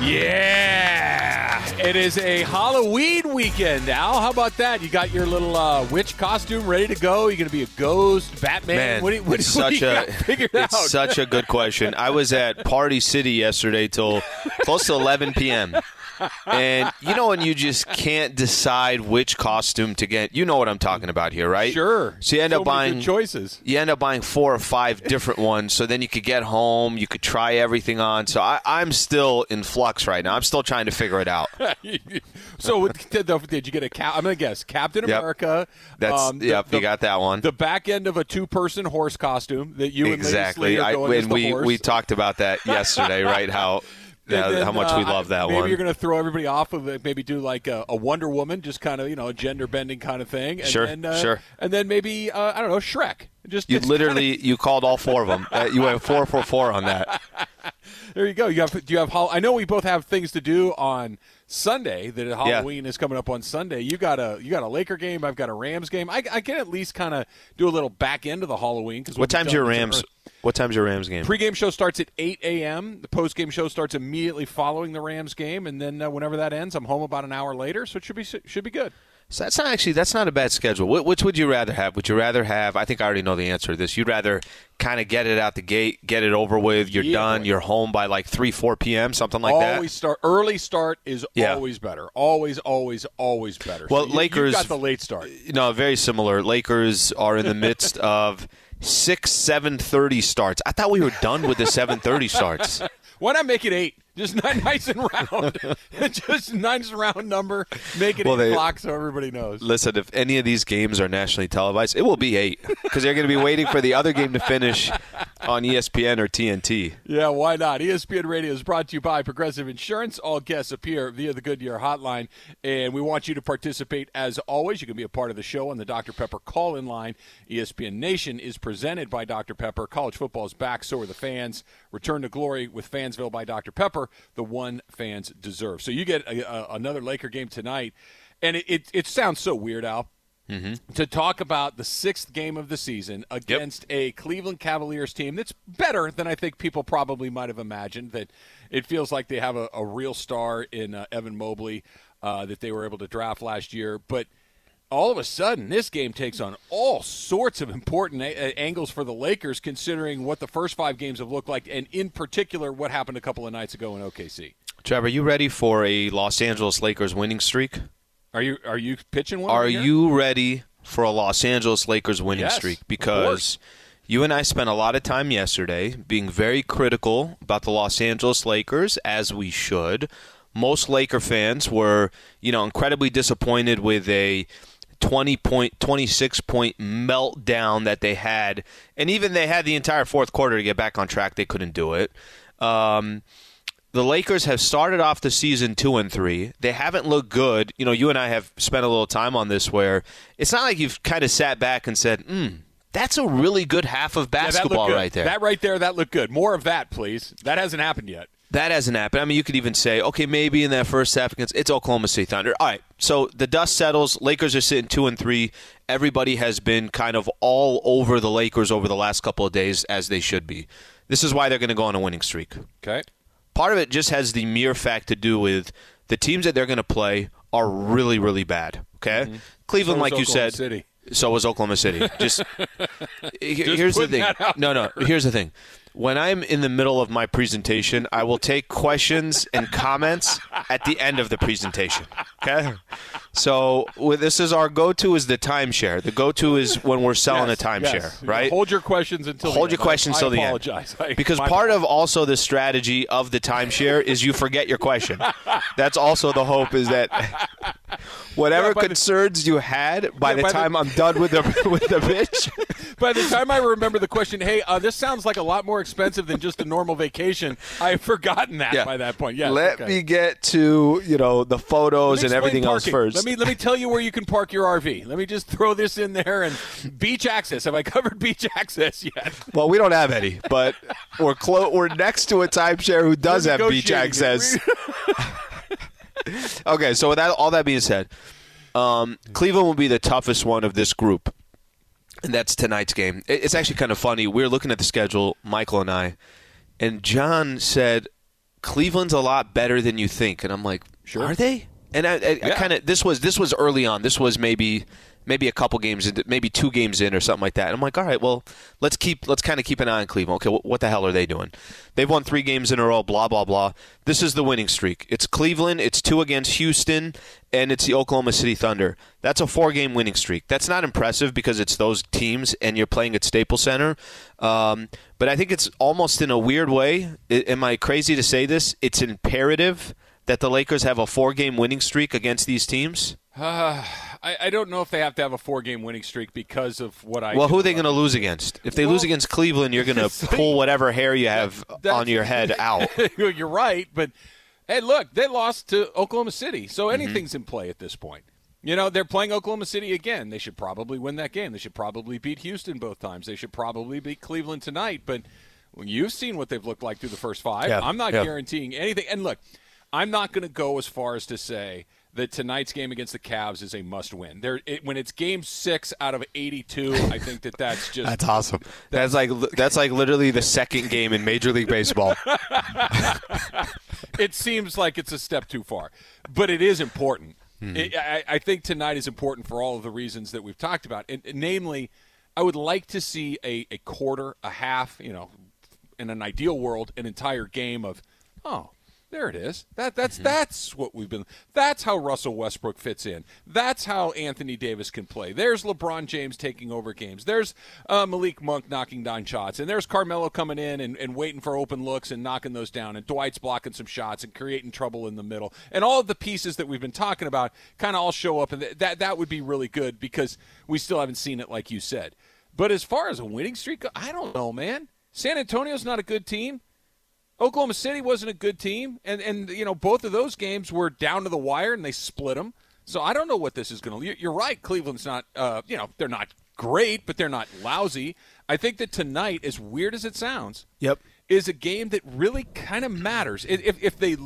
Yeah! It is a Halloween weekend, Al. How about that? You got your little witch costume ready to go? You're going to be a ghost, Batman? Man, it's such a good question. I was at Party City yesterday till close to 11 p.m. And when you just can't decide which costume to get. You know what I'm talking about here, right? Sure. So you end up buying choices. You end up buying 4 or 5 different ones. So then you could get home, you could try everything on. So I'm still in flux right now. I'm still trying to figure it out. So did you get a I'm gonna guess Captain America? That's you got that one. The back end of a 2-person horse costume that you and Lady Slade are going as the horse. We talked about that yesterday, right? How much we love that one. Maybe you're going to throw everybody off of it, maybe do like a Wonder Woman, just kind of, a gender-bending kind of thing. And sure. And then maybe, I don't know, Shrek. You called all 4 of them. You went 4 for 4 on that. There you go. I know we both have things to do on Sunday. That Halloween is coming up on Sunday. You got a Laker game. I've got a Rams game. I can at least kind of do a little back end of the Halloween. What time's your Rams game? Pre-game show starts at 8 a.m. The post-game show starts immediately following the Rams game, and then whenever that ends, I'm home about an hour later. So it should be good. So that's not a bad schedule. Which would you rather have? Would you rather have? I think I already know the answer to this. You'd rather kind of get it out the gate, get it over with. You're done. You're home by like 3, 4 p.m. Something like that. Early start is always better. Always better. Well, so Lakers got the late start. No, very similar. Lakers are in the midst of 6, 7:30 starts. I thought we were done with the 7:30 starts. Why not make it 8? Just nice and round. Just nice round number. Make it 8 o'clock so everybody knows. Listen, if any of these games are nationally televised, it will be 8 because they're going to be waiting for the other game to finish on ESPN or TNT. Yeah, why not? ESPN Radio is brought to you by Progressive Insurance. All guests appear via the Goodyear hotline, and we want you to participate as always. You can be a part of the show on the Dr. Pepper call-in line. ESPN Nation is presented by Dr. Pepper. College football is back, so are the fans. Return to glory with Fansville by Dr. Pepper. The one fans deserve. So you get another Laker game tonight, and it sounds so weird, Al, to talk about the 6th game of the season against a Cleveland Cavaliers team that's better than I think people probably might have imagined. That it feels like they have a real star in Evan Mobley that they were able to draft last year, but all of a sudden, this game takes on all sorts of important angles for the Lakers, considering what the first 5 games have looked like, and in particular, what happened a couple of nights ago in OKC. Trevor, are you ready for a Los Angeles Lakers winning streak? Are you pitching one? Are you ready for a Los Angeles Lakers winning streak? Because you and I spent a lot of time yesterday being very critical about the Los Angeles Lakers, as we should. Most Laker fans were, incredibly disappointed with a 26-point meltdown that they had. And even they had the entire fourth quarter to get back on track. They couldn't do it. The Lakers have started off the season 2-3. They haven't looked good. You and I have spent a little time on this where it's not like you've kind of sat back and said, that's a really good half of basketball right there. That looked good. More of that, please. That hasn't happened yet. That hasn't happened. I mean, you could even say, okay, maybe in that first half against it's Oklahoma City Thunder. All right, so the dust settles. Lakers are sitting 2-3. Everybody has been kind of all over the Lakers over the last couple of days, as they should be. This is why they're going to go on a winning streak. Okay. Part of it just has the mere fact to do with the teams that they're going to play are really, really bad. Okay? Mm-hmm. Cleveland, like you said. So was Oklahoma City. Here's the thing. Here's the thing. When I'm in the middle of my presentation, I will take questions and comments at the end of the presentation. Okay? So this is our go-to is the timeshare. The go-to is when we're selling a timeshare, right? Hold your questions until the end. I apologize. Because part of also the strategy of the timeshare is you forget your question. That's also the hope is that whatever concerns you had by the time I'm done with the pitch. By the time I remember the question, hey, this sounds like a lot more expensive than just a normal vacation, I've forgotten that by that point. Yes, Let me get to, the photos and everything else first. Let me tell you where you can park your RV. Let me just throw this in there. And beach access. Have I covered beach access yet? Well, we don't have any, but we're close. We're next to a timeshare who does have beach access. Okay, so with that, all that being said, Cleveland will be the toughest one of this group, and that's tonight's game. It's actually kind of funny. We were looking at the schedule, Michael and I, and John said, Cleveland's a lot better than you think. And I'm like, sure. Are they? And I kind of this was early on. This was maybe a couple games in, maybe two games in or something like that. And I'm like, all right, well, let's kind of keep an eye on Cleveland. Okay, what the hell are they doing? They've won three games in a row, blah, blah, blah. This is the winning streak. It's Cleveland, it's two against Houston, and it's the Oklahoma City Thunder. That's a four-game winning streak. That's not impressive because it's those teams and you're playing at Staples Center. But I think it's almost in a weird way. Am I crazy to say this? It's imperative that the Lakers have a four-game winning streak against these teams? I don't know if they have to have a four-game winning streak because of what I... Well, who are they going to lose against? If they lose against Cleveland, you're going to pull whatever hair you have on your head out. You're right, but, hey, look, they lost to Oklahoma City, so anything's in play at this point. They're playing Oklahoma City again. They should probably win that game. They should probably beat Houston both times. They should probably beat Cleveland tonight, but you've seen what they've looked like through the first five. Yeah. I'm not guaranteeing anything. And, look, I'm not going to go as far as to say that tonight's game against the Cavs is a must-win. When it's game 6 out of 82, I think that's just... That's awesome. That's like literally the second game in Major League Baseball. It seems like it's a step too far, but it is important. Mm-hmm. I think tonight is important for all of the reasons that we've talked about. And namely, I would like to see a quarter, a half, in an ideal world, an entire game of, oh, there it is. That's what we've been. That's how Russell Westbrook fits in. That's how Anthony Davis can play. There's LeBron James taking over games. There's Malik Monk knocking down shots. And there's Carmelo coming in and waiting for open looks and knocking those down. And Dwight's blocking some shots and creating trouble in the middle. And all of the pieces that we've been talking about kind of all show up. And that would be really good because we still haven't seen it like you said. But as far as a winning streak, I don't know, man. San Antonio's not a good team. Oklahoma City wasn't a good team, and both of those games were down to the wire, and they split them. So I don't know what this is going to – you're right, Cleveland's not they're not great, but they're not lousy. I think that tonight, as weird as it sounds, is a game that really kind of matters. If they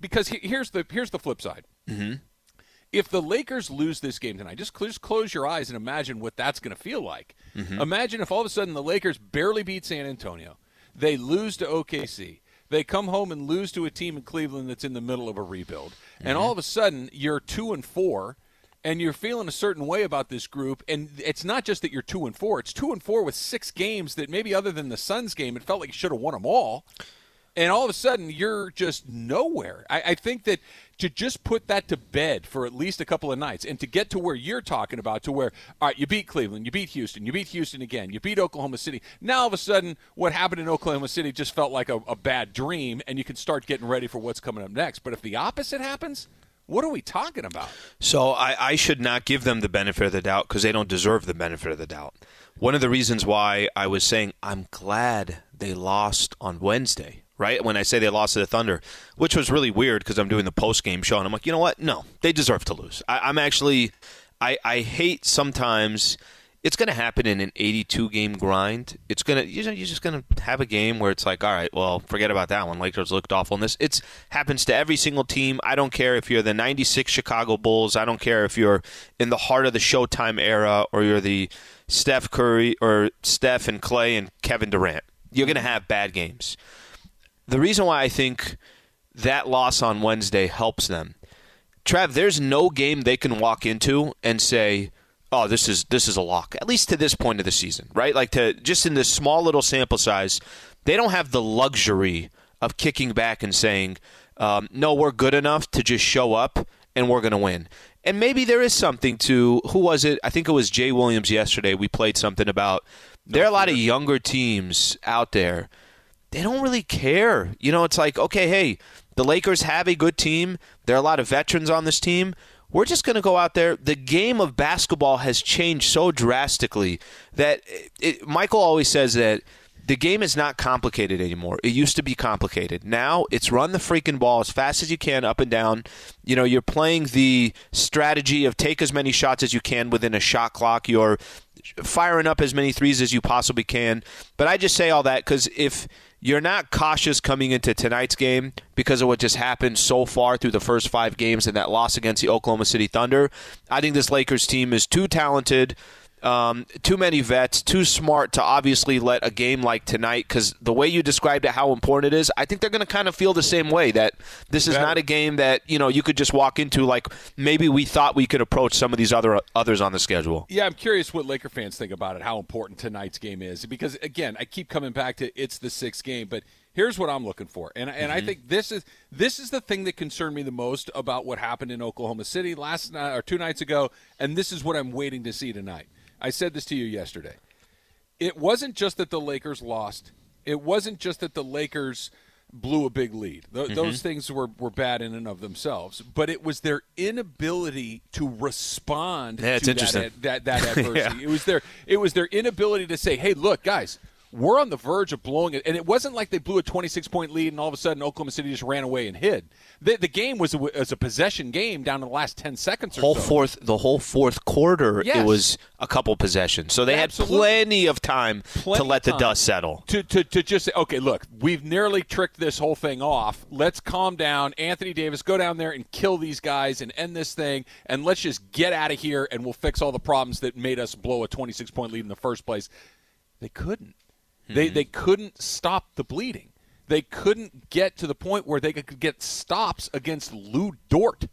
because here's the flip side. Mm-hmm. If the Lakers lose this game tonight, just close your eyes and imagine what that's going to feel like. Mm-hmm. Imagine if all of a sudden the Lakers barely beat San Antonio. They lose to OKC. They come home and lose to a team in Cleveland that's in the middle of a rebuild. Mm-hmm. And all of a sudden, you're 2-4, and you're feeling a certain way about this group. And it's not just that you're 2-4. It's 2-4 with 6 games that maybe other than the Suns game, it felt like you should have won them all. And all of a sudden, you're just nowhere. I think that to just put that to bed for at least a couple of nights and to get to where you're talking about, to where, all right, you beat Cleveland, you beat Houston again, you beat Oklahoma City. Now all of a sudden, what happened in Oklahoma City just felt like a bad dream, and you can start getting ready for what's coming up next. But if the opposite happens, what are we talking about? So I should not give them the benefit of the doubt because they don't deserve the benefit of the doubt. One of the reasons why I was saying I'm glad they lost on Wednesday. Right? When I say they lost to the Thunder, which was really weird because I'm doing the post-game show, and I'm like, you know what? No, they deserve to lose. I hate sometimes it's going to happen in an 82-game grind. It's going to, you're just going to have a game where it's like, all right, well, forget about that one. Lakers looked awful in this. It happens to every single team. I don't care if you're the 96 Chicago Bulls. I don't care if you're in the heart of the Showtime era or you're the Steph Curry or Steph and Clay and Kevin Durant. You're going to have bad games. The reason why I think that loss on Wednesday helps them, Trav, there's no game they can walk into and say, oh, this is a lock, at least to this point of the season, right? Like just in this small little sample size, they don't have the luxury of kicking back and saying, no, we're good enough to just show up and we're going to win. And maybe there is something to, who was it? I think it was Jay Williams yesterday. We played something about there are a lot of younger teams out there. They don't really care. It's like, okay, hey, the Lakers have a good team. There are a lot of veterans on this team. we're just going to go out there. The game of basketball has changed so drastically that Michael always says that the game is not complicated anymore. It used to be complicated. Now it's run the freaking ball as fast as you can up and down. You know, you're playing the strategy of take as many shots as you can within a shot clock. You're firing up as many threes as you possibly can. But I just say all that because if you're not cautious coming into tonight's game because of what just happened so far through the first five games and that loss against the Oklahoma City Thunder, I think this Lakers team is too talented. Too many vets, too smart to obviously let a game like tonight, because the way you described it, how important it is, I think they're going to kind of feel the same way, that this is not a game that, you know, you could just walk into like maybe we thought we could approach some of these others on the schedule. Yeah, I'm curious what Laker fans think about it, how important tonight's game is, because, again, I keep coming back to it's the sixth game, but here's what I'm looking for, and I think this is the thing that concerned me the most about what happened in Oklahoma City last night or two nights ago, and this is what I'm waiting to see tonight. I said this to you yesterday. It wasn't just that the Lakers lost. It wasn't just that the Lakers blew a big lead. Those things were bad in and of themselves. But it was their inability to respond to that adversity. Yeah. It was their inability to say, hey, look, guys, we're on the verge of blowing it. And it wasn't like they blew a 26-point lead and all of a sudden Oklahoma City just ran away and hid. The game was a possession game down to the last 10 seconds or so. The whole fourth quarter, yes. It was a couple possessions. So they had plenty of time to let the dust settle. To just say, okay, look, we've nearly tricked this whole thing off. Let's calm down. Anthony Davis, go down there and kill these guys and end this thing. And let's just get out of here and we'll fix all the problems that made us blow a 26-point lead in the first place. They couldn't. They couldn't stop the bleeding. They couldn't get to the point where they could get stops against Lou Dort.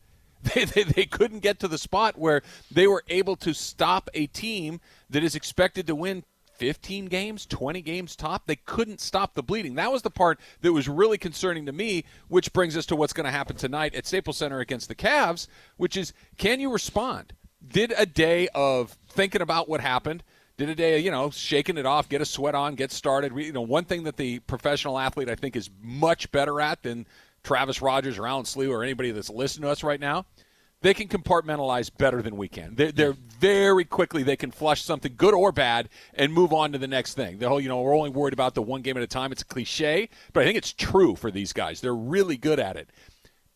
They couldn't get to the spot where they were able to stop a team that is expected to win 15 games, 20 games top. They couldn't stop the bleeding. That was the part that was really concerning to me, which brings us to what's going to happen tonight at Staples Center against the Cavs, which is, can you respond? Did a day of thinking about what happened, did a day, shaking it off, get a sweat on, get started. One thing that the professional athlete I think is much better at than Travis Rogers or Alan Slew or anybody that's listening to us right now, they can compartmentalize better than we can. They're very quickly, they can flush something good or bad and move on to the next thing. The whole, we're only worried about the one game at a time. It's a cliche, but I think it's true for these guys. They're really good at it.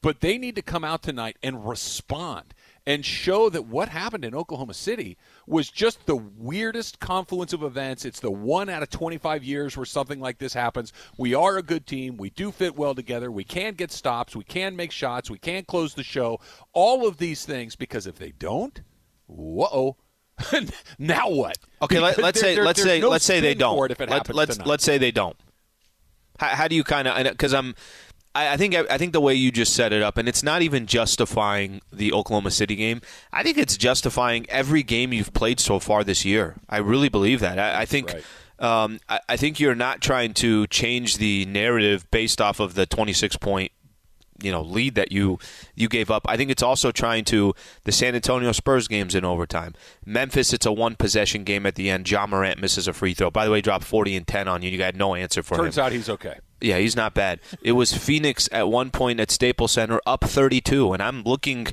But they need to come out tonight and respond and show that what happened in Oklahoma City was just the weirdest confluence of events. It's the one out of 25 years where something like this happens. We are a good team. We do fit well together. We can get stops. We can make shots. We can close the show. All of these things, because if they don't, whoa. Now what? Okay, let's say they don't. Let's say they don't. How do you kind of – because I think the way you just set it up, and it's not even justifying the Oklahoma City game. I think it's justifying every game you've played so far this year. I really believe that. I think you're not trying to change the narrative based off of the 26-point lead that you gave up. I think it's also trying to the San Antonio Spurs games in overtime. Memphis, it's a one-possession game at the end. Ja Morant misses a free throw. By the way, dropped 40 and 10 on you. You got no answer for him. Turns out he's okay. Yeah, he's not bad. It was Phoenix at one point at Staples Center up 32, and I'm looking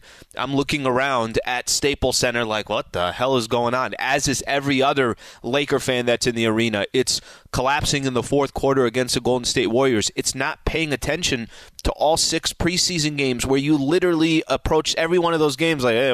around at Staples Center like, what the hell is going on? As is every other Laker fan that's in the arena. It's collapsing in the fourth quarter against the Golden State Warriors. It's not paying attention to all six preseason games where you literally approach every one of those games like, hey,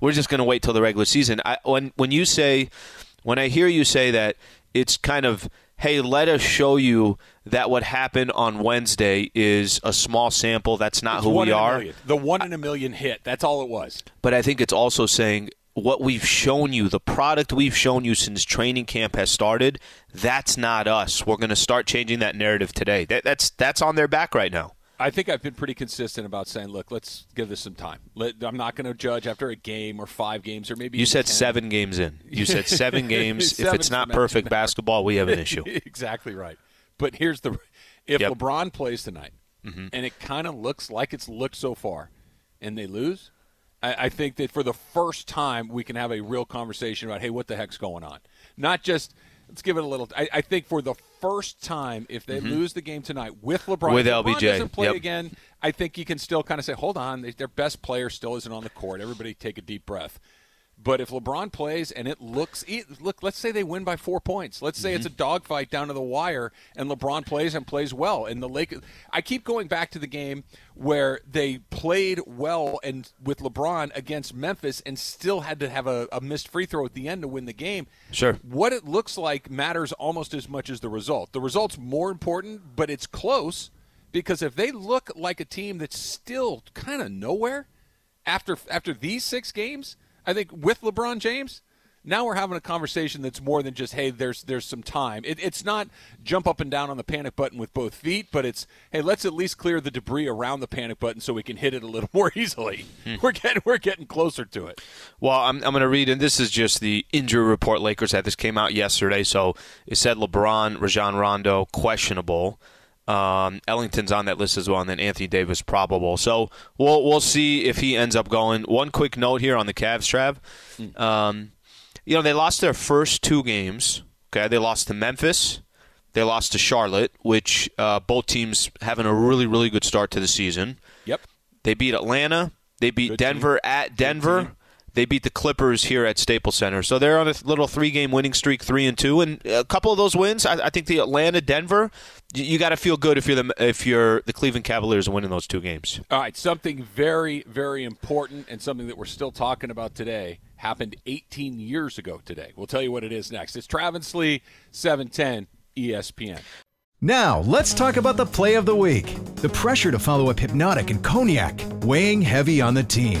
we're just going to wait till the regular season. When I hear you say that, it's kind of, hey, let us show you that what happened on Wednesday is a small sample. That's not who we are. The one in a million hit. That's all it was. But I think it's also saying what we've shown you, the product we've shown you since training camp has started, that's not us. We're going to start changing that narrative today. That's on their back right now. I think I've been pretty consistent about saying, look, let's give this some time. I'm not going to judge after a game or five games or maybe. You said 10. 7 games in. You said 7 games. If it's not perfect basketball, we have an issue. Exactly right. But here's the – if LeBron plays tonight and it kind of looks like it's looked so far and they lose, I think that for the first time we can have a real conversation about, hey, what the heck's going on? Not just – let's give it a little – I think for the first time, if they lose the game tonight with LeBron, with LBJ, LeBron doesn't play again, I think you can still kind of say, hold on, their best player still isn't on the court. Everybody take a deep breath. But if LeBron plays and it looks – look, let's say they win by 4 points. Let's say it's a dogfight down to the wire and LeBron plays and plays well. And the Lakers – I keep going back to the game where they played well and with LeBron against Memphis and still had to have a missed free throw at the end to win the game. Sure. What it looks like matters almost as much as the result. The result's more important, but it's close because if they look like a team that's still kind of nowhere after these six games – I think with LeBron James, now we're having a conversation that's more than just, hey, there's some time. It's not jump up and down on the panic button with both feet, but it's, hey, let's at least clear the debris around the panic button so we can hit it a little more easily. We're getting closer to it. Well, I'm going to read, and this is just the injury report Lakers had. This came out yesterday, so it said LeBron, Rajon Rondo, questionable. Ellington's on that list as well, and then Anthony Davis probable. So we'll see if he ends up going. One quick note here on the Cavs, Trav. They lost their first two games. Okay, they lost to Memphis. They lost to Charlotte, which both teams having a really, really good start to the season. Yep. They beat Atlanta. They beat good Denver team. At Denver. They beat the Clippers here at Staples Center. So they're on a little three-game winning streak, 3-2. And a couple of those wins, I think the Atlanta, Denver, you got to feel good if you're the Cleveland Cavaliers winning those two games. All right, something very, very important and something that we're still talking about today happened 18 years ago today. We'll tell you what it is next. It's Travis Lee, 710 ESPN. Now, let's talk about the play of the week. The pressure to follow up Hypnotic and Cognac, weighing heavy on the team.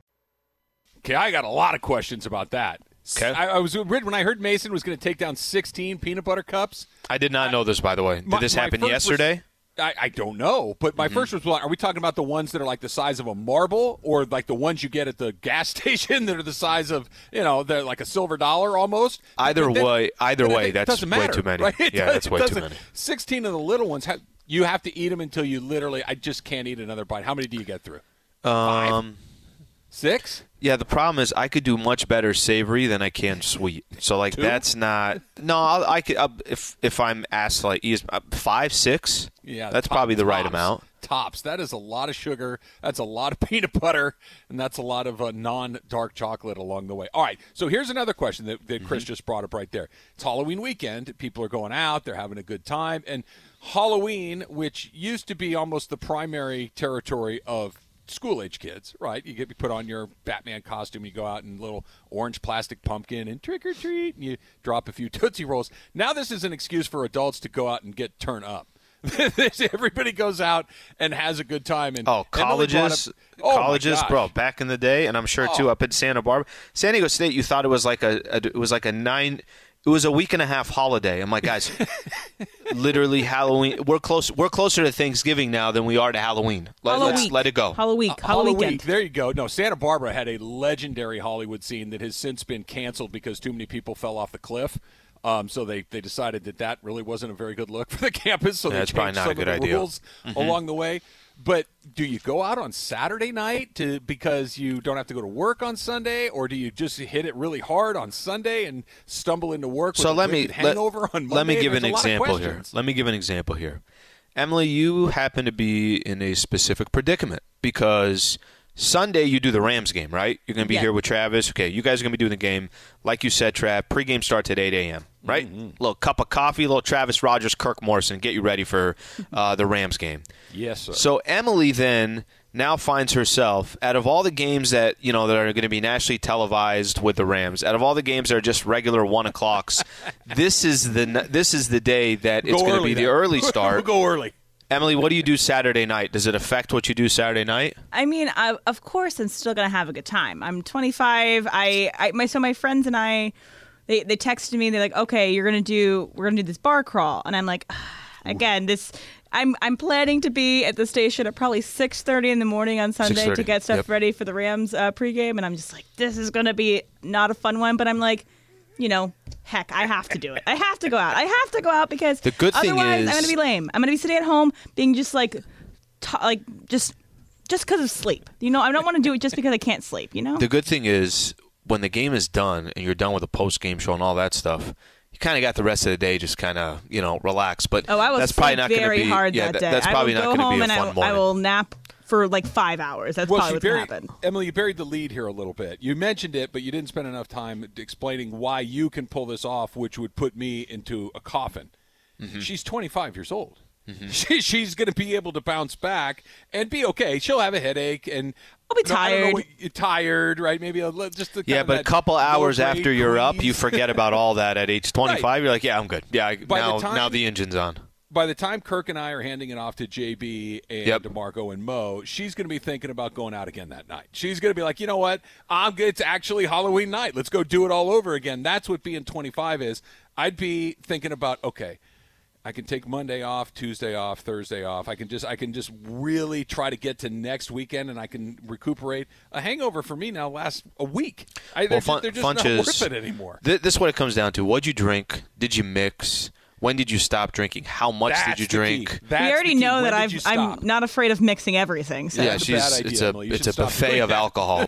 Okay, I got a lot of questions about that. Okay. I was worried when I heard Mason was going to take down 16 peanut butter cups. I did not know this, by the way. Did this happen yesterday? I don't know, but my first was, are we talking about the ones that are like the size of a marble or like the ones you get at the gas station that are the size of, they're like a silver dollar almost? Either way, that's way too many. Right? Yeah, that's way too many. 16 of the little ones, you have to eat them until you literally, I just can't eat another bite. How many do you get through? 5? 6? Yeah, the problem is I could do much better savory than I can sweet. So, like, 2? That's not – no, if I'm asked, like, 5, 6, yeah, that's probably the right amount. Tops. That is a lot of sugar. That's a lot of peanut butter, and that's a lot of non-dark chocolate along the way. All right, so here's another question that Chris just brought up right there. It's Halloween weekend. People are going out. They're having a good time. And Halloween, which used to be almost the primary territory of – school-age kids, right? You put on your Batman costume, you go out in little orange plastic pumpkin and trick-or-treat, and you drop a few Tootsie Rolls. Now this is an excuse for adults to go out and get turned up. Everybody goes out and has a good time. And colleges, bro, back in the day, and I'm sure, too, up in Santa Barbara. San Diego State, you thought it was like a 9 – it was a week and a half holiday. I'm like, guys, literally Halloween. We're closer to Thanksgiving now than we are to Halloween. Let's let it go. Halloween. Halloween. There you go. No, Santa Barbara had a legendary Hollywood scene that has since been canceled because too many people fell off the cliff. So they decided that really wasn't a very good look for the campus. So they changed some of the rules along the way. But do you go out on Saturday night because you don't have to go to work on Sunday, or do you just hit it really hard on Sunday and stumble into work with a hangover on Monday? Let me give an example here. Emily, you happen to be in a specific predicament because Sunday you do the Rams game, right? You're going to be here with Travis. Okay, you guys are going to be doing the game. Like you said, Trav, pregame starts at 8 a.m., right? Little cup of coffee, little Travis Rogers, Kirk Morrison, get you ready for the Rams game. Yes, sir. So Emily then now finds herself, out of all the games that that are going to be nationally televised with the Rams, out of all the games that are just regular 1 o'clocks, this is the day that it's going to be the early start. We'll go early. Emily, what do you do Saturday night? Does it affect what you do Saturday night? I mean, of course, I'm still going to have a good time. I'm 25. My friends and I, they texted me. They're like, okay, we're going to do this bar crawl. And I'm like, again, this I'm planning to be at the station at probably 6:30 in the morning on Sunday to get stuff ready for the Rams pregame, and I'm just like, this is going to be not a fun one, but I'm like, you know, heck, I have to do it. I have to go out. I have to go out because the good thing otherwise is, I'm going to be lame. I'm going to be sitting at home being just like just because of sleep. You know, I don't want to do it just because I can't sleep, you know? The good thing is when the game is done and you're done with the post-game show and all that stuff, you kind of got the rest of the day just kind of, you know, relax. But that's probably not going to be very hard that day. That's probably not going to be a fun morning. I will nap for like 5 hours. That's probably what's going to happen. Emily, you buried the lead here a little bit. You mentioned it, but you didn't spend enough time explaining why you can pull this off, which would put me into a coffin. Mm-hmm. She's 25 years old. Mm-hmm. She's going to be able to bounce back and be okay. She'll have a headache and I'll be tired. You're tired, right? Maybe just the but a couple hours after you're up, you forget about all that. At age 25, right. You're like, yeah, I'm good. Yeah, now the engine's on. By the time Kirk and I are handing it off to JB and DeMarco and Mo, she's going to be thinking about going out again that night. She's going to be like, you know what? It's actually Halloween night. Let's go do it all over again. That's what being 25 is. I'd be thinking about, okay, I can take Monday off, Tuesday off, Thursday off. I can just really try to get to next weekend, and I can recuperate. A hangover for me now lasts a week. They're just not worth it anymore. This is what it comes down to. What'd you drink? Did you mix? When did you stop drinking? How much did you drink? We already know that I'm not afraid of mixing everything. So. Yeah, it's a buffet of alcohol.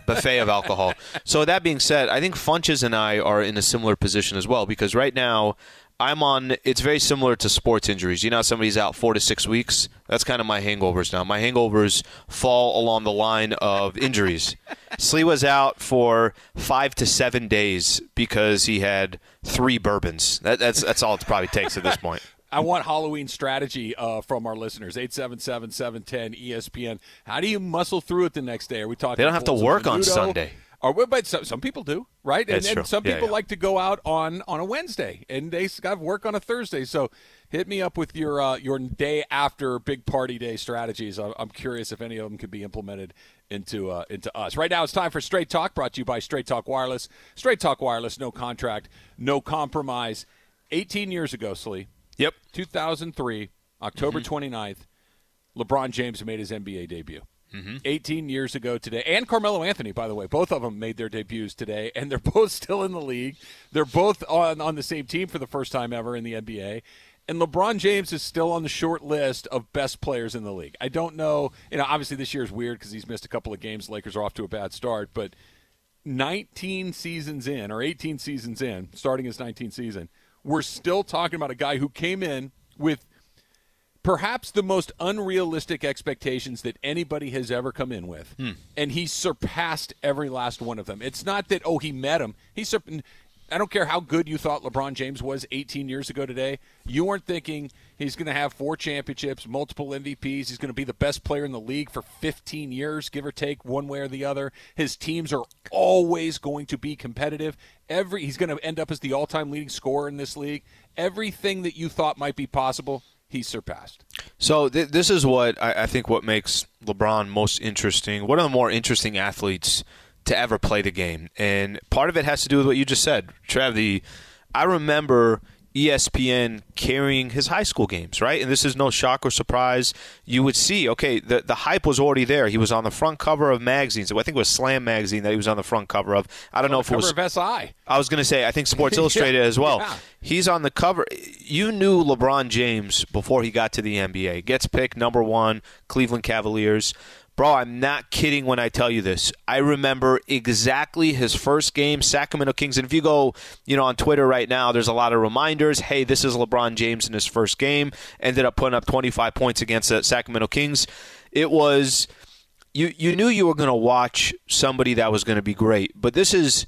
So that being said, I think Funches and I are in a similar position as well, because right now it's very similar to sports injuries. You know, somebody's out 4 to 6 weeks. That's kind of my hangovers now. My hangovers fall along the line of injuries. Slee was out for 5 to 7 days because he had 3 bourbons. That's all it probably takes at this point. I want Halloween strategy from our listeners. 877-710-ESPN. How do you muscle through it the next day? Are we talking? They don't have to work on Sunday. But some people do, right? That's and true. Some people like to go out on a Wednesday, and they got work on a Thursday. So hit me up with your day after big party day strategies. I'm curious if any of them could be implemented into us. Right now it's time for Straight Talk, brought to you by Straight Talk Wireless. Straight Talk Wireless, no contract, no compromise. 18 years ago, Slee. Yep. 2003, October 29th, LeBron James made his NBA debut. Mm-hmm. 18 years ago today, and Carmelo Anthony, by the way, both of them made their debuts today, and they're both still in the league. They're both on the same team for the first time ever in the NBA, and LeBron James is still on the short list of best players in the league. I don't know, obviously this year is weird because he's missed a couple of games. Lakers are off to a bad start, but 19 seasons in, or 18 seasons in, starting his 19th season, we're still talking about a guy who came in with perhaps the most unrealistic expectations that anybody has ever come in with. And he surpassed every last one of them. It's not that, he met him. I don't care how good you thought LeBron James was 18 years ago today. You weren't thinking he's going to have 4 championships, multiple MVPs. He's going to be the best player in the league for 15 years, give or take, one way or the other. His teams are always going to be competitive. He's going to end up as the all-time leading scorer in this league. Everything that you thought might be possible, he surpassed. So this is what I think what makes LeBron most interesting, one of the more interesting athletes to ever play the game. And part of it has to do with what you just said, Trav. I remember ESPN carrying his high school games, right? And this is no shock or surprise. You would see, the hype was already there. He was on the front cover of magazines. I think it was Slam magazine that he was on the front cover of. I don't know if it was cover of SI. I was going to say, I think Sports Illustrated as well. Yeah. He's on the cover. You knew LeBron James before he got to the NBA. Gets picked number 1, Cleveland Cavaliers. Bro, I'm not kidding when I tell you this. I remember exactly his first game, Sacramento Kings. And if you go, on Twitter right now, there's a lot of reminders. Hey, this is LeBron James in his first game. Ended up putting up 25 points against the Sacramento Kings. It was you knew you were going to watch somebody that was going to be great. But this is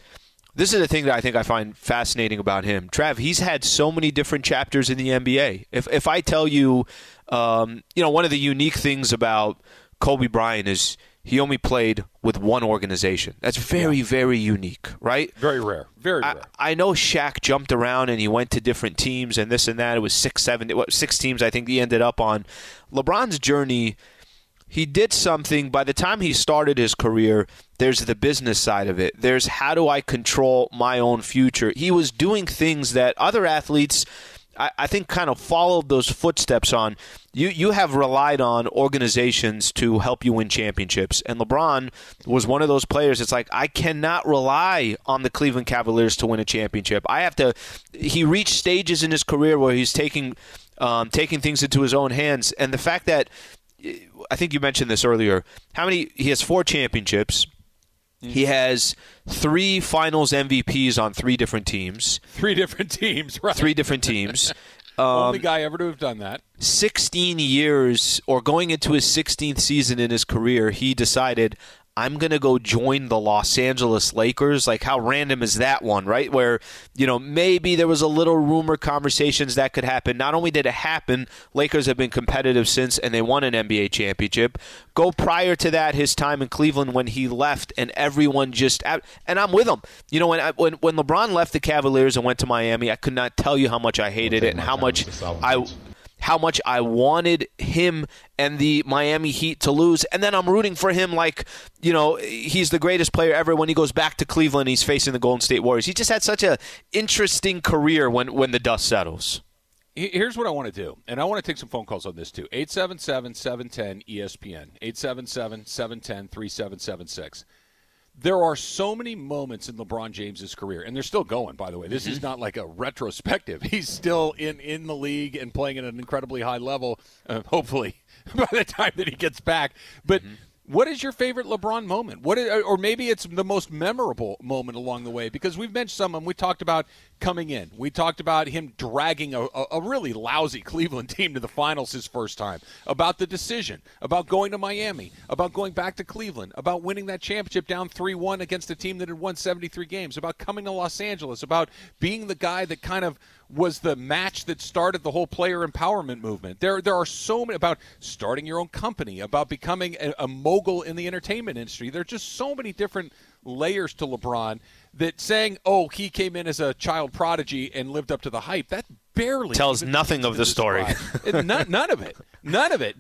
the thing that I think I find fascinating about him. Trav, he's had so many different chapters in the NBA. If I tell you, one of the unique things about Kobe Bryant is he only played with one organization. That's very, very unique, right? Very rare. Very rare. I know Shaq jumped around and he went to different teams and this and that. It was 6 teams I think he ended up on. LeBron's journey, he did something. By the time he started his career, there's the business side of it. There's how do I control my own future. He was doing things that other athletes – I think kind of followed those footsteps on. You have relied on organizations to help you win championships, and LeBron was one of those players. It's like, I cannot rely on the Cleveland Cavaliers to win a championship. I have to. He reached stages in his career where he's taking things into his own hands, and the fact that, I think you mentioned this earlier, he has 4 championships. He has 3 finals MVPs on 3 different teams. 3 different teams, right. 3 different teams. Only guy ever to have done that. 16 years, or going into his 16th season in his career, he decided, I'm going to go join the Los Angeles Lakers. Like, how random is that one, right? Where, maybe there was a little rumor conversations that could happen. Not only did it happen, Lakers have been competitive since, and they won an NBA championship. Go prior to that, his time in Cleveland when he left, and everyone just – and I'm with him. When LeBron left the Cavaliers and went to Miami, I could not tell you how much I hated it and how much I wanted him and the Miami Heat to lose. And then I'm rooting for him like, he's the greatest player ever. When he goes back to Cleveland, he's facing the Golden State Warriors. He just had such an interesting career when the dust settles. Here's what I want to do, and I want to take some phone calls on this too. 877-710-ESPN, 877-710-3776. There are so many moments in LeBron James's career, and they're still going, by the way. This is not like a retrospective. He's still in the league and playing at an incredibly high level, hopefully, by the time that he gets back. But what is your favorite LeBron moment? Or maybe it's the most memorable moment along the way, because we've mentioned some of them. We talked about coming in. We talked about him dragging a really lousy Cleveland team to the finals his first time, about the decision, about going to Miami, about going back to Cleveland, about winning that championship down 3-1 against a team that had won 73 games, about coming to Los Angeles, about being the guy that kind of was the match that started the whole player empowerment movement. There are so many, about starting your own company, about becoming a mogul in the entertainment industry. There are just so many different layers to LeBron that saying, oh, he came in as a child prodigy and lived up to the hype, that barely tells nothing of the story. None of it.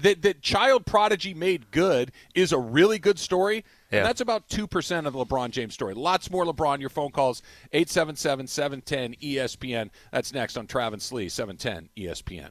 That child prodigy made good is a really good story. Yeah. And that's about 2% of the LeBron James story. Lots more LeBron. Your phone calls, 877-710-ESPN. That's next on Travis Lee, 710-ESPN.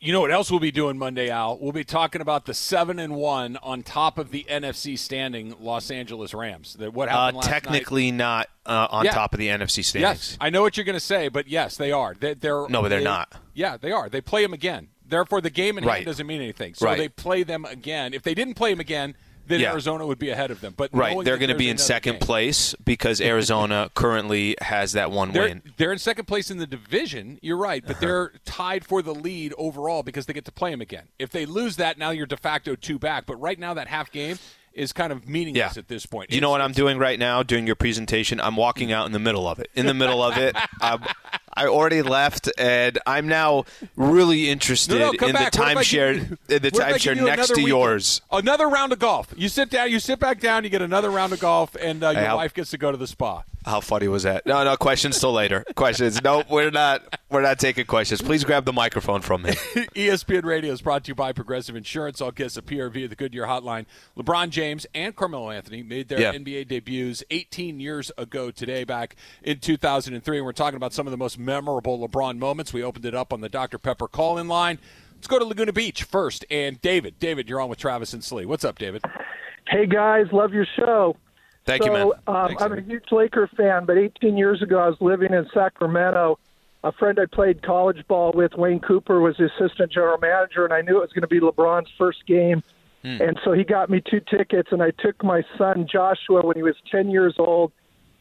You know what else we'll be doing Monday, Al? We'll be talking about the 7-1 on top of the NFC standing Los Angeles Rams. What happened last technically night? Not on top of the NFC standings. Yes, I know what you're going to say, but yes, they are. They're not. Yeah, they are. They play them again. Therefore, the game in hand doesn't mean anything. So they play them again. If they didn't play them again, then Arizona would be ahead of them. But they're going to be in second place because Arizona currently has that one win. They're in second place in the division, you're right, but they're tied for the lead overall because they get to play them again. If they lose that, now you're de facto 2 back. But right now that half game is kind of meaningless at this point. You know what I'm doing right now during your presentation? I'm walking out in the middle of it. I already left, and I'm now really interested in the timeshare next to yours. Another round of golf. You sit down, you sit back down, you get another round of golf, and your wife gets to go to the spa. How funny was that? No, questions till later. Questions. No, we're not taking questions. Please grab the microphone from me. ESPN Radio is brought to you by Progressive Insurance. All guests appear via the Goodyear hotline. LeBron James and Carmelo Anthony made their NBA debuts 18 years ago today, back in 2003. And we're talking about some of the most memorable LeBron moments. We opened it up on the Dr. Pepper call-in line. Let's go to Laguna Beach first. And David, you're on with Travis and Slee. What's up, David? Hey, guys. Love your show. Thank you, man. Thanks, I'm a huge Laker fan, but 18 years ago I was living in Sacramento. A friend I played college ball with, Wayne Cooper, was the assistant general manager, and I knew it was going to be LeBron's first game. And so he got me 2 tickets, and I took my son, Joshua, when he was 10 years old,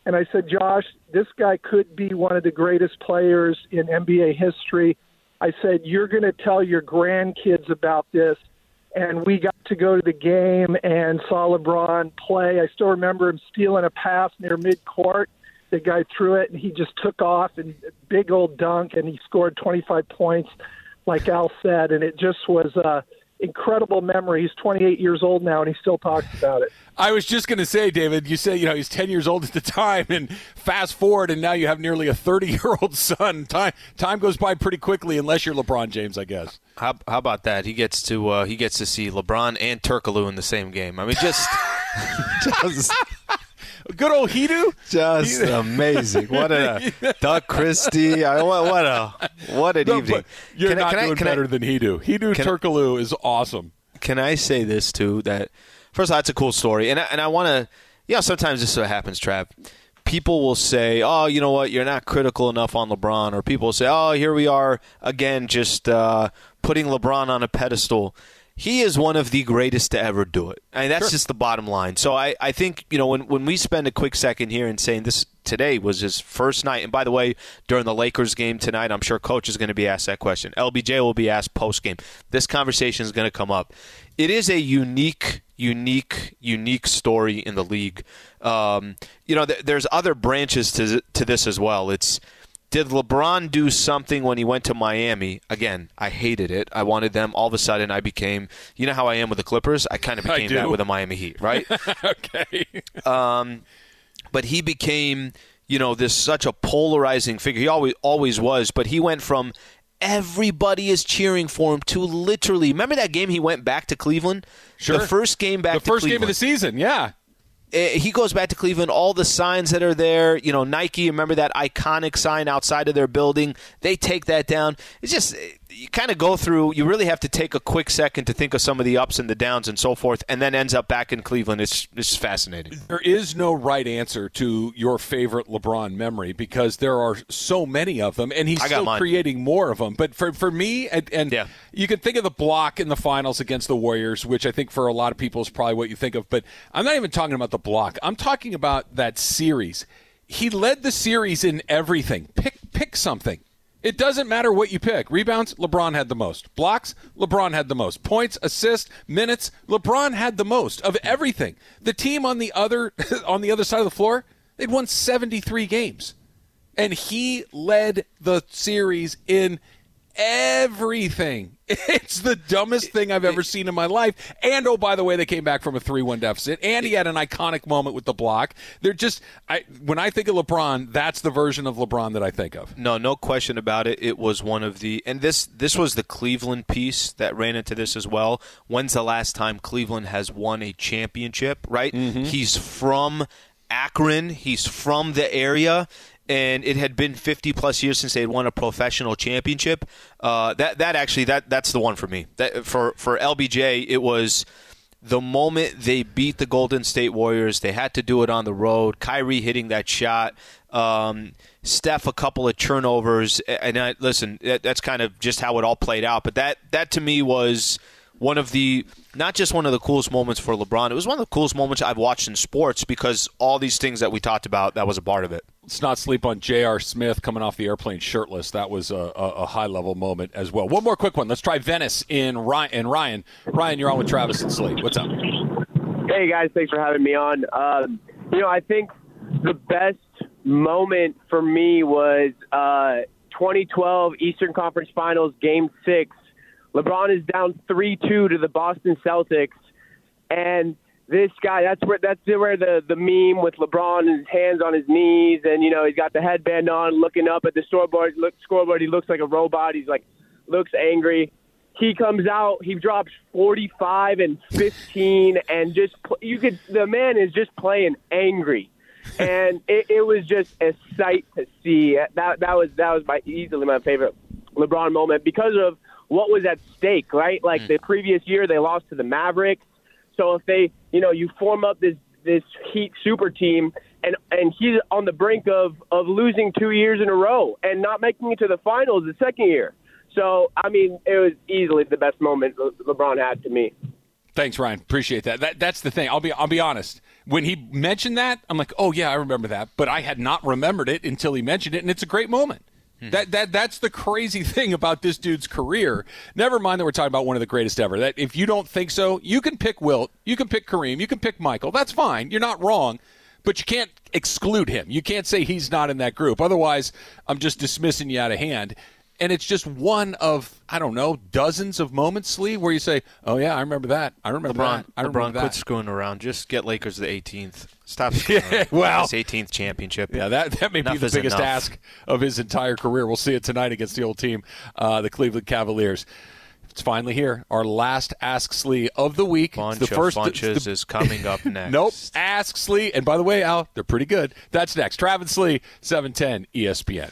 and I said, Josh, this guy could be one of the greatest players in NBA history. I said, you're going to tell your grandkids about this. And we got to go to the game and saw LeBron play. I still remember him stealing a pass near midcourt. The guy threw it, and he just took off, and big old dunk, and he scored 25 points, like Al said. And it just was incredible memory. He's 28 years old now, and he still talks about it. I was just going to say, David, you say, he's 10 years old at the time, and fast forward, and now you have nearly a 30-year-old son. Time goes by pretty quickly, unless you're LeBron James, I guess. How about that? He gets to see LeBron and Turkoglu in the same game. I mean, just good old Hedo, just amazing. What a Doug Christie! What an evening. You're not doing better than Hedo. Hedo Turkoglu is awesome. Can I say this too? That first of all, it's a cool story, and I want to. Sometimes this sort of happens, Trav. People will say, "Oh, you know what? You're not critical enough on LeBron," or people will say, "Oh, here we are again, just putting LeBron on a pedestal." He is one of the greatest to ever do it. I mean, that's just the bottom line. So I think, when we spend a quick second here and saying this today was his first night, and by the way, during the Lakers game tonight, I'm sure Coach is going to be asked that question. LBJ will be asked post-game. This conversation is going to come up. It is a unique story in the league. There's other branches to this as well. It's, did LeBron do something when he went to Miami? Again, I hated it. I wanted them. All of a sudden, I became – you know how I am with the Clippers? I kind of became that with the Miami Heat, right? Okay. But he became, this such a polarizing figure. He always was, but he went from everybody is cheering for him to literally – remember that game he went back to Cleveland? Sure. The first game back to Cleveland. The first game of the season, yeah. He goes back to Cleveland, all the signs that are there, Nike, remember that iconic sign outside of their building? They take that down. It's just, you kind of go through, you really have to take a quick second to think of some of the ups and the downs and so forth, and then ends up back in Cleveland. It's fascinating. There is no right answer to your favorite LeBron memory because there are so many of them, and he's still creating more of them. But for me, and you can think of the block in the finals against the Warriors, which I think for a lot of people is probably what you think of, but I'm not even talking about the block. I'm talking about that series. He led the series in everything. Pick something. It doesn't matter what you pick. Rebounds, LeBron had the most. Blocks, LeBron had the most. Points, assists, minutes, LeBron had the most of everything. The team on the other side of the floor, they'd won 73 games. And he led the series in everything. It's the dumbest thing I've ever seen in my life. And, oh, by the way, they came back from a 3-1 deficit. And he had an iconic moment with the block. They're just when I think of LeBron, that's the version of LeBron that I think of. No question about it. It was one of the – and this was the Cleveland piece that ran into this as well. When's the last time Cleveland has won a championship, right? Mm-hmm. He's from Akron. He's from the area. And it had been 50-plus years since they had won a professional championship. That's the one for me. For LBJ, it was the moment they beat the Golden State Warriors. They had to do it on the road. Kyrie hitting that shot. Steph, a couple of turnovers. And that's kind of just how it all played out. But that to me was one of the – not just one of the coolest moments for LeBron. It was one of the coolest moments I've watched in sports because all these things that we talked about, that was a part of it. Let's not sleep on J.R. Smith coming off the airplane shirtless. That was a high-level moment as well. One more quick one. Let's try Venice in Ryan. Ryan, you're on with Travis and Slade. What's up? Hey, guys. Thanks for having me on. I think the best moment for me was 2012 Eastern Conference Finals, Game 6. LeBron is down 3-2 to the Boston Celtics, and this guy, that's where the meme with LeBron and his hands on his knees and, he's got the headband on, looking up at the scoreboard. He looks like a robot. He's like, looks angry. He comes out. He drops 45 and 15 and the man is just playing angry. And it was just a sight to see. That was easily my favorite LeBron moment because of what was at stake, right? Like the previous year they lost to the Mavericks. So if they, you know, you form up this Heat super team and he's on the brink of losing 2 years in a row and not making it to the finals the second year. So, I mean, it was easily the best moment LeBron had to me. Thanks, Ryan. Appreciate that. That's the thing. I'll be honest. When he mentioned that, I'm like, oh yeah, I remember that. But I had not remembered it until he mentioned it, and it's a great moment. That's the crazy thing about this dude's career. Never mind that we're talking about one of the greatest ever. That if you don't think so, you can pick Wilt, you can pick Kareem, you can pick Michael. That's fine. You're not wrong, but you can't exclude him. You can't say he's not in that group. Otherwise, I'm just dismissing you out of hand. And it's just one of, I don't know, dozens of moments, Lee, where you say, oh, yeah, I remember that. I remember LeBron, that. I remember LeBron, that. Quit screwing around. Just get Lakers the 18th. Stop screwing around. Well, his 18th championship. Yeah, that may enough be the biggest enough. Ask of his entire career. We'll see it tonight against the old team, the Cleveland Cavaliers. It's finally here. Our last Ask Lee of the week. Bunch it's the first of bunches is coming up next. Nope. Ask Lee. And by the way, Al, they're pretty good. That's next. Travis Lee, 710 ESPN.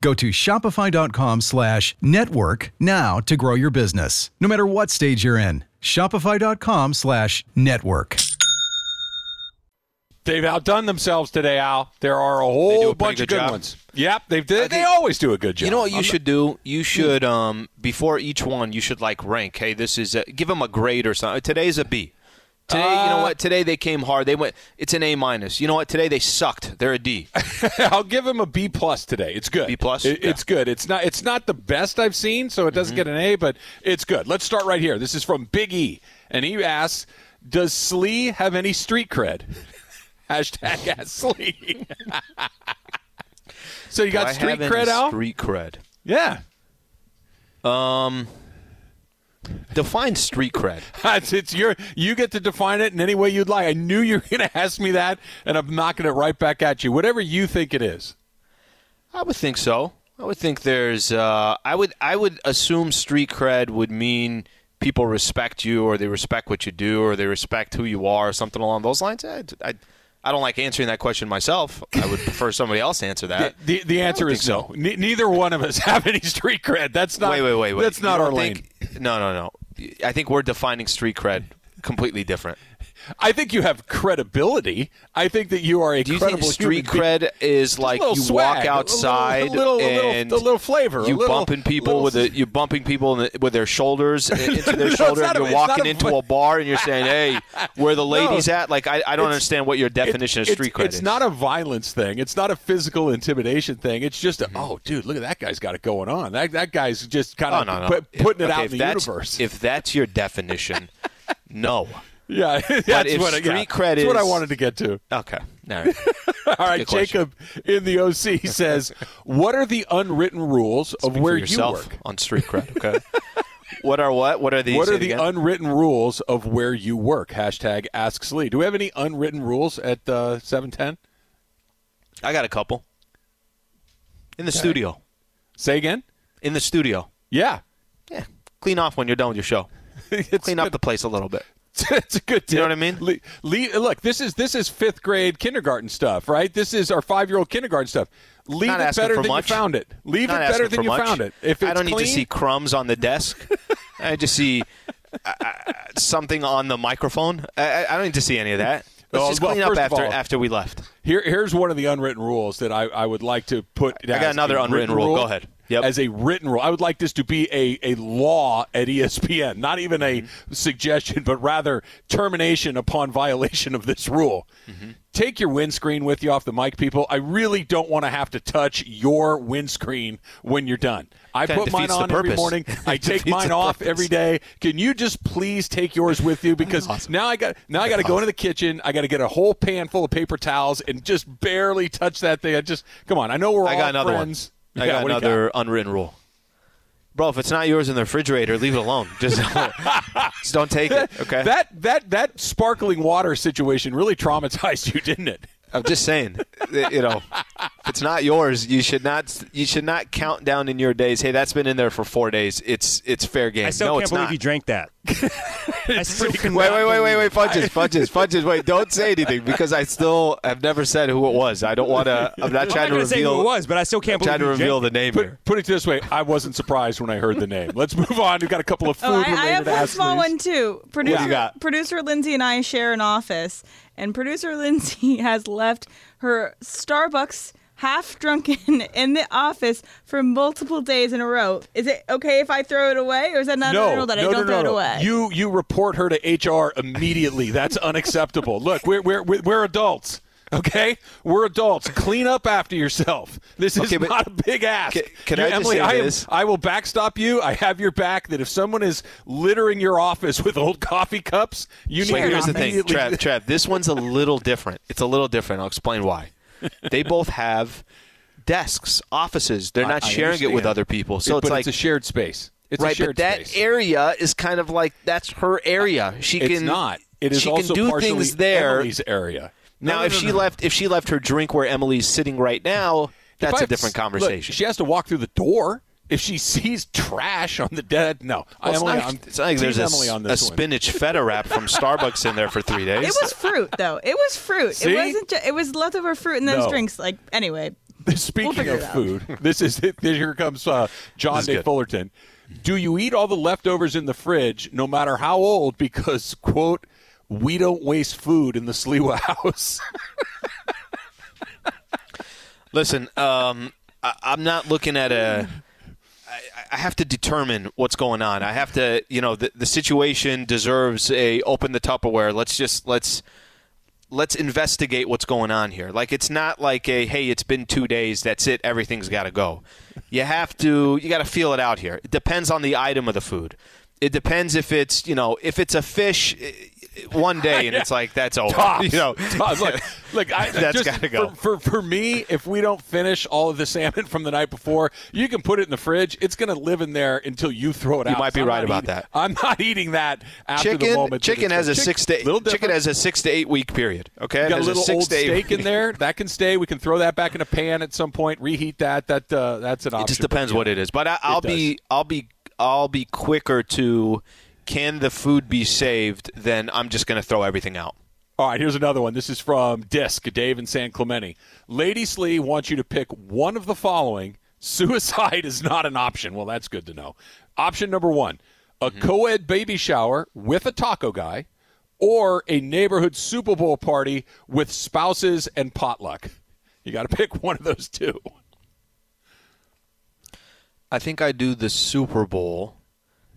Go to shopify.com/network now to grow your business. No matter what stage you're in, shopify.com/network. They've outdone themselves today, Al. There are a whole bunch of good ones. Yep, they always do a good job. You know what you should do? You should, before each one, you should like rank. Hey, this is give them a grade or something. Today's a B. Today, you know what? Today they came hard. They went. It's an A-. You know what? Today they sucked. They're a D. I'll give them a B+ today. It's good. B+. It's good. It's not the best I've seen, so it doesn't get an A, but it's good. Let's start right here. This is from Big E, and he asks, "Does Slee have any street cred?" Hashtag ask Slee. So you got street cred, Al? Street cred. Yeah. Define street cred. It's your. You get to define it in any way you'd like. I knew you were going to ask me that, and I'm knocking it right back at you. Whatever you think it is. I would think so. I would think there's. I would assume street cred would mean people respect you, or they respect what you do, or they respect who you are, or something along those lines. I don't like answering that question myself. I would prefer somebody else answer that. The answer is no. Neither one of us have any street cred. That's not. Wait. That's not our lane. No. I think we're defining street cred completely different. I think you have credibility. I think that you are a credible human being. Do you think street cred is like you swag, walk outside and a little flavor? You bumping people with their shoulders into their shoulder. And you're walking into a bar and you're saying, "Hey, where the ladies at?" Like I don't understand what your definition of street cred is. It's not a violence thing. It's not a physical intimidation thing. It's just oh, dude, look at that guy's got it going on. That guy's just kind of putting it out in the universe. If that's your definition, no. Yeah, that's what I wanted to get to. Okay. All right. All right, Jacob in the OC says, what are the unwritten rules of where you work? On street cred, okay? What are the unwritten rules of where you work? Hashtag asks Lee. Do we have any unwritten rules at 710? I got a couple. In the studio. Say again? In the studio. Yeah. Yeah. Clean off when you're done with your show. Clean up the place a little bit. It's a good tip. You know what I mean? Look, this is fifth grade kindergarten stuff, right? This is our 5-year-old kindergarten stuff. Leave it better than you found it. Leave it better than you found it. If it's I don't need to see crumbs on the desk. I just see something on the microphone. I don't need to see any of that. Let's just clean up after we left. Here's one of the unwritten rules that I would like to put. I got another unwritten rule. Go ahead. Yep. As a written rule. I would like this to be a law at ESPN, not even a suggestion, but rather termination upon violation of this rule. Take your windscreen with you off the mic, people. I really don't want to have to touch your windscreen when you're done. I put mine on every morning. I take mine off every day. Can you just please take yours with you? Because now I got to go into the kitchen. I got to get a whole pan full of paper towels and just barely touch that thing. I just come on. I know we're all friends. I got another unwritten rule. Bro, if it's not yours in the refrigerator, leave it alone. Just don't take it, okay? That sparkling water situation really traumatized you, didn't it? I'm just saying, if it's not yours, you should not count down in your days. Hey, that's been in there for 4 days. It's fair game. I still can't believe you drank that. Wait, fudges. Wait, don't say anything because I still have never said who it was. I don't want to. I'm not trying to reveal who it was, but I still can't believe you drank. I'm trying to reveal the name. Put it this way, I wasn't surprised when I heard the name. Let's move on. We've got a couple of food related ask. I have one small one too. Producer Lindsay and I share an office. And producer Lindsay has left her Starbucks half-drunken in the office for multiple days in a row. Is it okay if I throw it away, or is that not a rule that I don't throw it away? You report her to HR immediately. That's unacceptable. Look, we're adults. Okay, we're adults. Clean up after yourself. This is not a big ask. Can I Emily, just say this? I will backstop you. I have your back. That if someone is littering your office with old coffee cups, you need. Here's the thing, Trav. This one's a little different. It's a little different. I'll explain why. They both have desks, offices. They're not sharing it with other people, so it's like it's a shared space. It's right, a shared but that space. Area is kind of like that's her area. She it's can not. It is she also can do things there. Emily's area. Now, if she left her drink where Emily's sitting right now, that's a different conversation. Look, she has to walk through the door. If she sees trash on the dead, no. Well, it's not like there's a spinach feta wrap from Starbucks in there for 3 days. It was fruit, though. It was fruit. See? It wasn't. It was leftover fruit in those drinks. Like anyway. Speaking of food, this is it. Here comes John Day Fullerton. Do you eat all the leftovers in the fridge, no matter how old? Because quote. We don't waste food in the Sliwa house. Listen, I'm not looking at a – I have to determine what's going on. I have to – the situation deserves a open the Tupperware. Let's investigate what's going on here. Like, it's not like a, hey, it's been 2 days, that's it, everything's got to go. You got to feel it out here. It depends on the item of the food. It depends if it's, if it's a fish – one day, and it's like, that's over. Tops. Tops. Look, that's got to go. For me, if we don't finish all of the salmon from the night before, you can put it in the fridge. It's going to live in there until you throw it out. You might be right about that. I'm not eating that after the moment. Chicken has a 6 to 8 week period. Okay, you got a little old steak in there. That can stay. We can throw that back in a pan at some point, reheat that. That's an option. It just depends what it is. But I'll be quicker to... Can the food be saved? Then I'm just going to throw everything out. All right, here's another one. This is from Disc, Dave in San Clemente. Lady Slee wants you to pick one of the following. Suicide is not an option. Well, that's good to know. Option number one, a co-ed baby shower with a taco guy or a neighborhood Super Bowl party with spouses and potluck. You got to pick one of those two. I think I do the Super Bowl.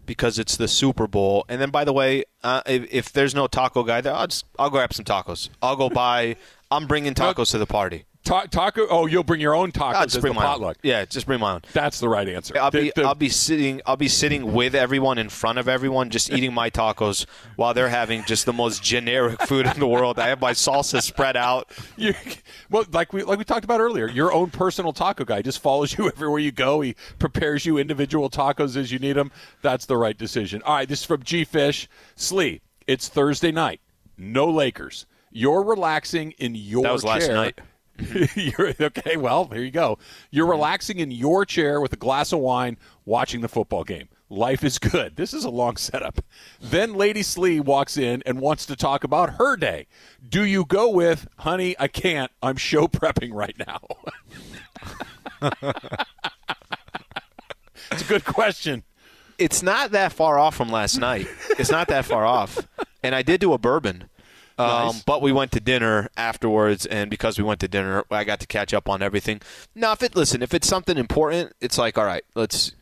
Because it's the Super Bowl. And then, by the way, if there's no taco guy there, I'll grab some tacos. I'll go buy – I'm bringing tacos to the party. Taco? Oh, you'll bring your own tacos as the potluck. Yeah, just bring my own. That's the right answer. I'll be sitting with everyone in front of everyone, just eating my tacos while they're having just the most generic food in the world. I have my salsa spread out. Like we talked about earlier, your own personal taco guy just follows you everywhere you go. He prepares you individual tacos as you need them. That's the right decision. All right, this is from G Fish. Slee, it's Thursday night. No Lakers. You're relaxing in your chair. That was last night. Okay, well, there you go. You're relaxing in your chair with a glass of wine watching the football game. Life is good. This is a long setup. Then Lady Slee walks in and wants to talk about her day. Do you go with, honey, I can't. I'm show prepping right now. It's a good question. It's not that far off from last night. It's not that far off. And I did do a bourbon. Nice. But we went to dinner afterwards, and because we went to dinner, I got to catch up on everything. Now, if it's something important, it's like, all right,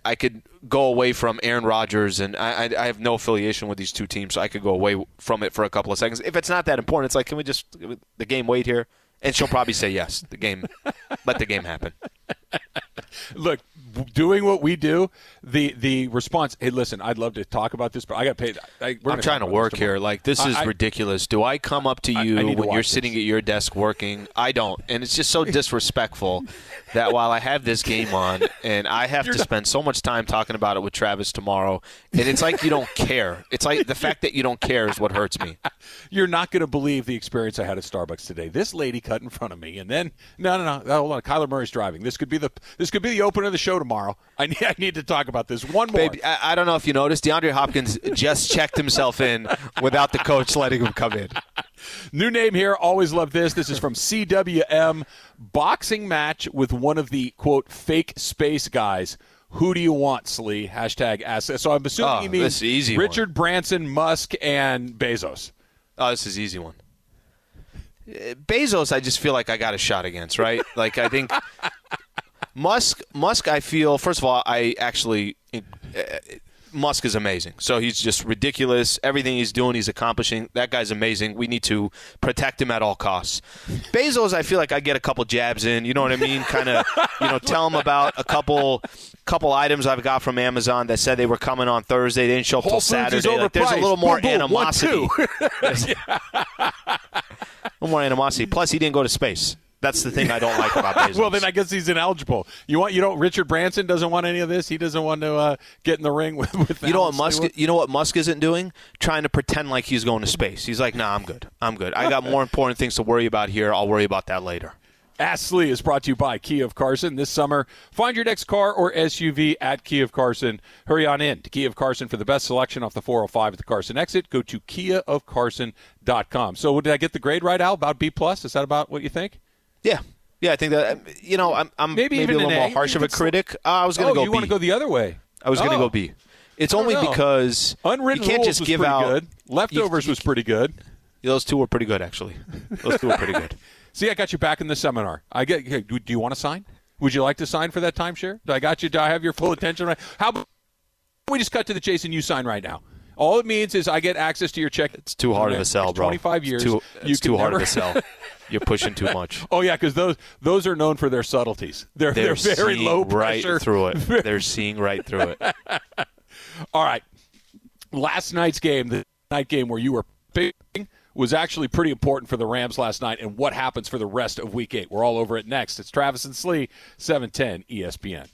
I could go away from Aaron Rodgers, and I have no affiliation with these two teams, so I could go away from it for a couple of seconds. If it's not that important, it's like, can we just the game wait here? And she'll probably say yes. Let the game happen. Look, doing what we do, the response, hey, listen, I'd love to talk about this, but I got paid. I'm trying to work here. Like, this is ridiculous. Do I come up to you when you're sitting at your desk working? I don't. And it's just so disrespectful that while I have this game on and I have to spend so much time talking about it with Travis tomorrow, and it's like you don't care. It's like the fact that you don't care is what hurts me. You're not going to believe the experience I had at Starbucks today. This lady cut in front of me, and then no, hold on. Kyler Murray's driving. This could be the opener of the show tomorrow. I need to talk about this one more. Baby, I don't know if you noticed, DeAndre Hopkins just checked himself in without the coach letting him come in. New name here. Always love this. This is from CWM. Boxing match with one of the quote fake space guys. Who do you want, Slee? #ask. So I'm assuming you mean Richard Branson, Musk, and Bezos. Oh, this is an easy one. Bezos, I just feel like I got a shot against, right? Like, I think Musk, I feel, first of all, Musk is amazing. So he's just ridiculous. Everything he's doing, he's accomplishing. That guy's amazing. We need to protect him at all costs. Bezos, I feel like I get a couple jabs in. You know what I mean? Kind of, tell him about a couple items I've got from Amazon that said they were coming on Thursday. They didn't show up till Saturday. Like, there's a little more animosity. Plus, he didn't go to space. That's the thing I don't like about Bezos. Well, then I guess he's ineligible. Richard Branson doesn't want any of this. He doesn't want to get in the ring with You know what Musk isn't doing? Trying to pretend like he's going to space. He's like, nah, I'm good. I got more important things to worry about here. I'll worry about that later. Ask Slee is brought to you by Kia of Carson. This summer, find your next car or SUV at Kia of Carson. Hurry on in to Kia of Carson for the best selection off the 405 at the Carson exit. Go to kiaofcarson.com. So did I get the grade right, Al? About B+? Is that about what you think? Yeah, I think that I'm maybe a little more harsh of a critic. I was going to go B. You want to go the other way? I was going to go B. It's only because unwritten rules was pretty good. Leftovers was pretty good. Those two were pretty good, actually. See, I got you back in the seminar. Do you want to sign? Would you like to sign for that timeshare? Do I got you? Do I have your full attention? Right? How about we just cut to the chase and you sign right now? All it means is I get access to your check. It's too hard of a sell, bro. 25 years. It's too hard of a sell. You're pushing too much. Oh, yeah, because those are known for their subtleties. They're very low pressure. Right through it. They're seeing right through it. All right. Last night's game, the night game where you were picking, was actually pretty important for the Rams last night and what happens for the rest of Week 8. We're all over it next. It's Travis and Slee, 710 ESPN.